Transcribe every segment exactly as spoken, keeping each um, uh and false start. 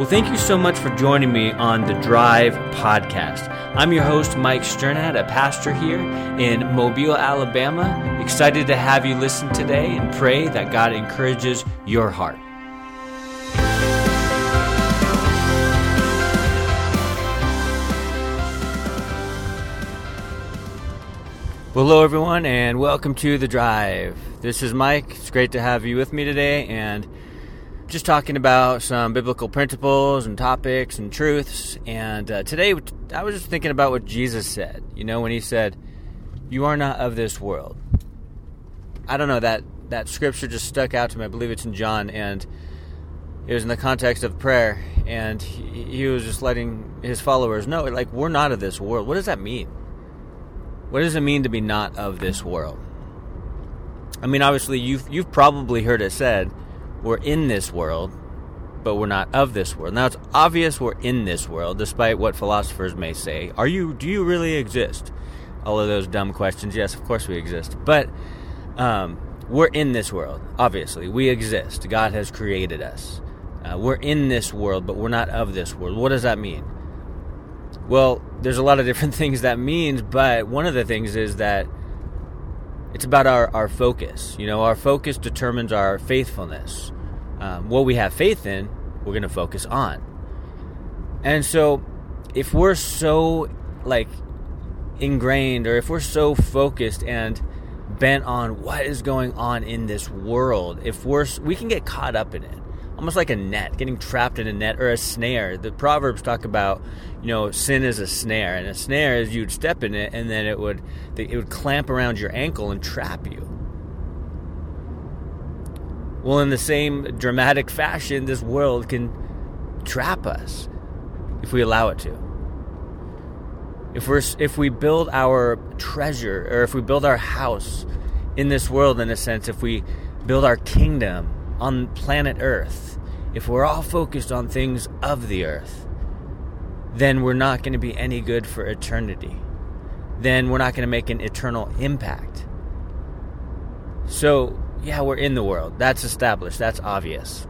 Well, thank you so much for joining me on the Drive podcast. I'm your host, Mike Sternad, a pastor here in Mobile, Alabama. Excited to have you listen today and pray that God encourages your heart. Hello everyone and welcome to The Drive. This is Mike. It's great to have you with me today and just talking about some biblical principles and topics and truths. And uh, today I was just thinking about what Jesus said, you know, when he said, "You are not of this world." I don't know, that, that scripture just stuck out to me. I believe it's in John, and it was in the context of prayer, and he, he was just letting his followers know, like, we're not of this world. What does that mean? What does it mean to be not of this world? I mean, obviously, you've, you've probably heard it said, we're in this world, but we're not of this world. Now, it's obvious we're in this world, despite what philosophers may say. Are you? Do you really exist? All of those dumb questions. Yes, of course we exist. But um, we're in this world, obviously. We exist. God has created us. Uh, we're in this world, but we're not of this world. What does that mean? Well, there's a lot of different things that means, but one of the things is that it's about our, our focus. You know, our focus determines our faithfulness. Um, what we have faith in, we're going to focus on. And so if we're so, like, ingrained, or if we're so focused and bent on what is going on in this world, if we're we can get caught up in it. Almost like a net, getting trapped in a net or a snare. The Proverbs talk about, you know, sin is a snare, and a snare is you'd step in it, and then it would it would clamp around your ankle and trap you. Well, in the same dramatic fashion, this world can trap us if we allow it to. If we're if we build our treasure, or if we build our house in this world, in a sense, if we build our kingdom on planet Earth, if we're all focused on things of the earth, then we're not going to be any good for eternity. Then we're not going to make an eternal impact. So, yeah, we're in the world. That's established. That's obvious.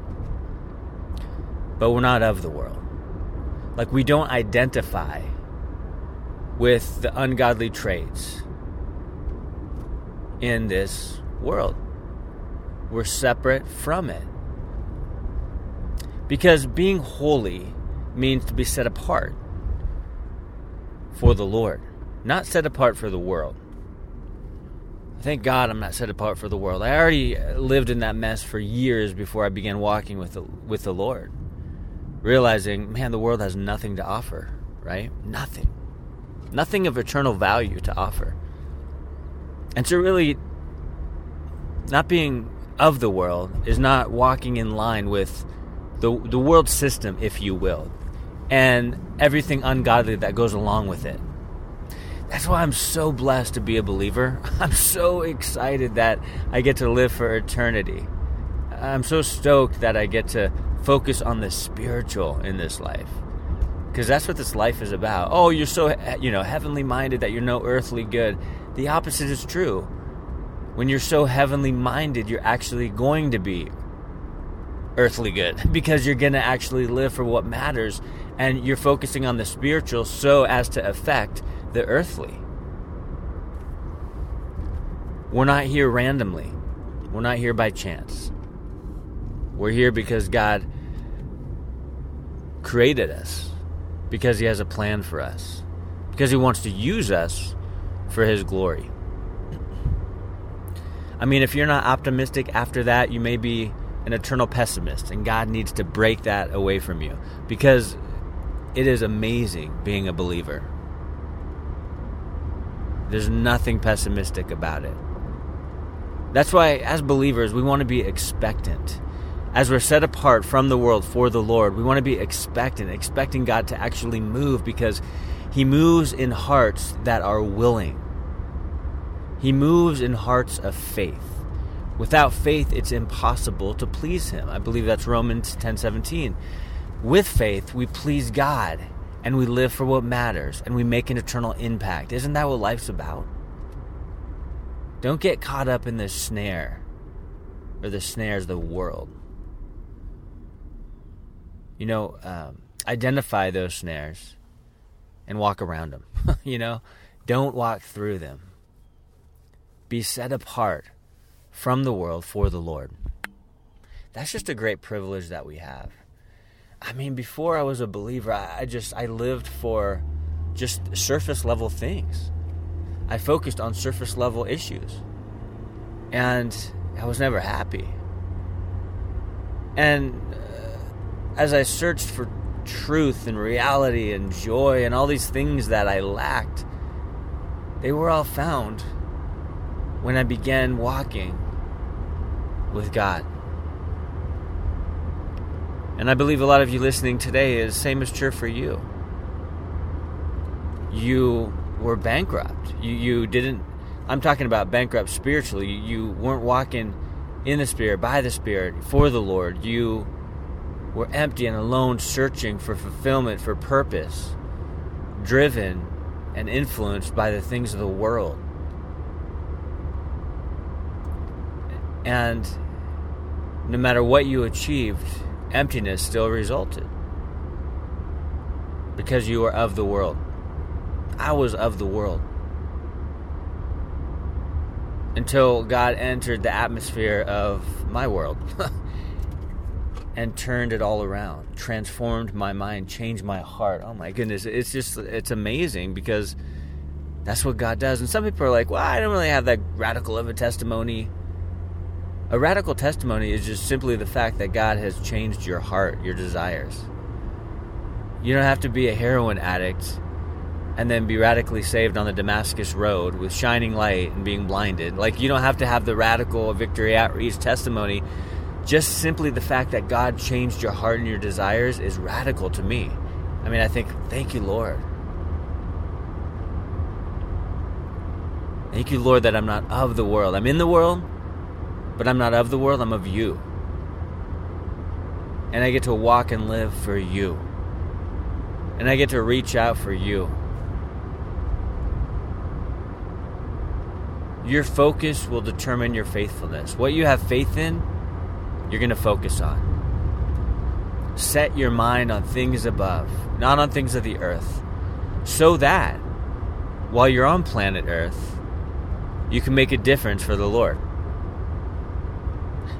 But we're not of the world. Like, we don't identify with the ungodly traits in this world. We're separate from it. Because being holy means to be set apart for the Lord, not set apart for the world. Thank God I'm not set apart for the world. I already lived in that mess for years before I began walking with the, with the Lord, realizing, man, the world has nothing to offer, right? Nothing. Nothing of eternal value to offer. And so really, not being of the world is not walking in line with the the world system, if you will, and everything ungodly that goes along with it. That's why I'm so blessed to be a believer. I'm so excited that I get to live for eternity. I'm so stoked that I get to focus on the spiritual in this life, because that's what this life is about. Oh, you're so, you know, heavenly minded that you're no earthly good. The opposite is true. When you're so heavenly minded, you're actually going to be earthly good, because you're going to actually live for what matters, and you're focusing on the spiritual so as to affect the earthly. We're not here randomly. We're not here by chance. We're here because God created us, because He has a plan for us, because He wants to use us for His glory. I mean, if you're not optimistic after that, you may be an eternal pessimist, and God needs to break that away from you, because it is amazing being a believer. There's nothing pessimistic about it. That's why, as believers, we want to be expectant. As we're set apart from the world for the Lord, we want to be expectant, expecting God to actually move, because He moves in hearts that are willing. He moves in hearts of faith. Without faith, it's impossible to please Him. I believe that's Romans ten seventeen. With faith, we please God, and we live for what matters, and we make an eternal impact. Isn't that what life's about? Don't get caught up in the snare, or the snares of the world. you know, um, identify those snares and walk around them. You know, don't walk through them. Be set apart from the world for the Lord. That's just a great privilege that we have. I mean, before I was a believer, I just, I lived for just surface level things. I focused on surface level issues. And I was never happy. And uh, as I searched for truth and reality and joy and all these things that I lacked, they were all found when I began walking with God. And I believe a lot of you listening today is same as true for you. You were bankrupt. You, you didn't, I'm talking about bankrupt spiritually. You weren't walking in the Spirit, by the Spirit, for the Lord. You were empty and alone, searching for fulfillment, for purpose, driven and influenced by the things of the world. And no matter what you achieved, emptiness still resulted because you were of the world. I was of the world until God entered the atmosphere of my world and turned it all around, transformed my mind, changed my heart. Oh my goodness, it's just, it's amazing because that's what God does. And some people are like, well, I don't really have that radical of a testimony. A radical testimony is just simply the fact that God has changed your heart, your desires. You don't have to be a heroin addict and then be radically saved on the Damascus Road with shining light and being blinded. Like, you don't have to have the radical victory outreach testimony. Just simply the fact that God changed your heart and your desires is radical to me. I mean, I think, thank you, Lord. Thank you, Lord, that I'm not of the world. I'm in the world, but I'm not of the world, I'm of you. And I get to walk and live for you. And I get to reach out for you. Your focus will determine your faithfulness. What you have faith in, you're going to focus on. Set your mind on things above, not on things of the earth, so that while you're on planet Earth, you can make a difference for the Lord.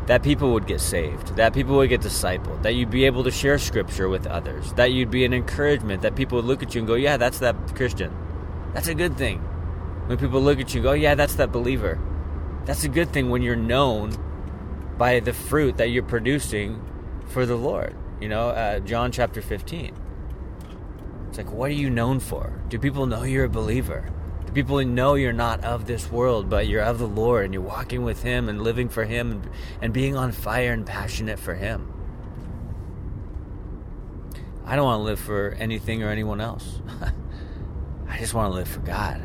That people would get saved, that people would get discipled, that you'd be able to share scripture with others, that you'd be an encouragement, that people would look at you and go, yeah, that's that Christian. That's a good thing. When people look at you and go, yeah, that's that believer. That's a good thing when you're known by the fruit that you're producing for the Lord. You know, uh, John chapter fifteen. It's like, what are you known for? Do people know you're a believer? People know you're not of this world, but you're of the Lord, and you're walking with Him and living for Him and being on fire and passionate for Him. I don't want to live for anything or anyone else. I just want to live for God.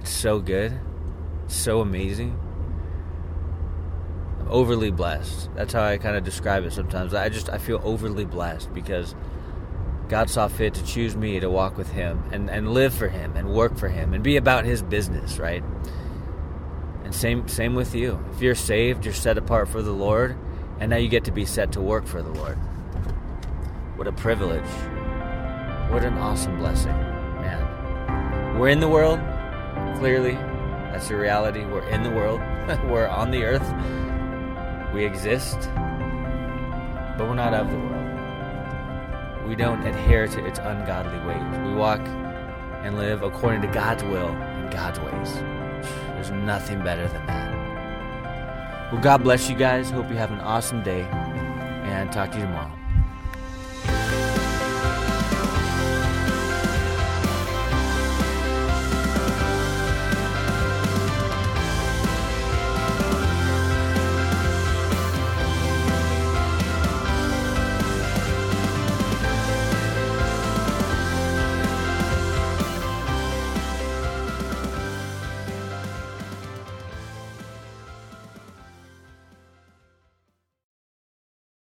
It's so good. It's so amazing. I'm overly blessed. That's how I kind of describe it sometimes. I just, I feel overly blessed because God saw fit to choose me to walk with Him and, and live for Him and work for Him and be about His business, right? And same same with you. If you're saved, you're set apart for the Lord, and now you get to be set to work for the Lord. What a privilege. What an awesome blessing, man. We're in the world, clearly. That's the reality. We're in the world. We're on the earth. We exist, but we're not of the world. We don't adhere to its ungodly ways. We walk and live according to God's will and God's ways. There's nothing better than that. Well, God bless you guys. Hope you have an awesome day, and talk to you tomorrow.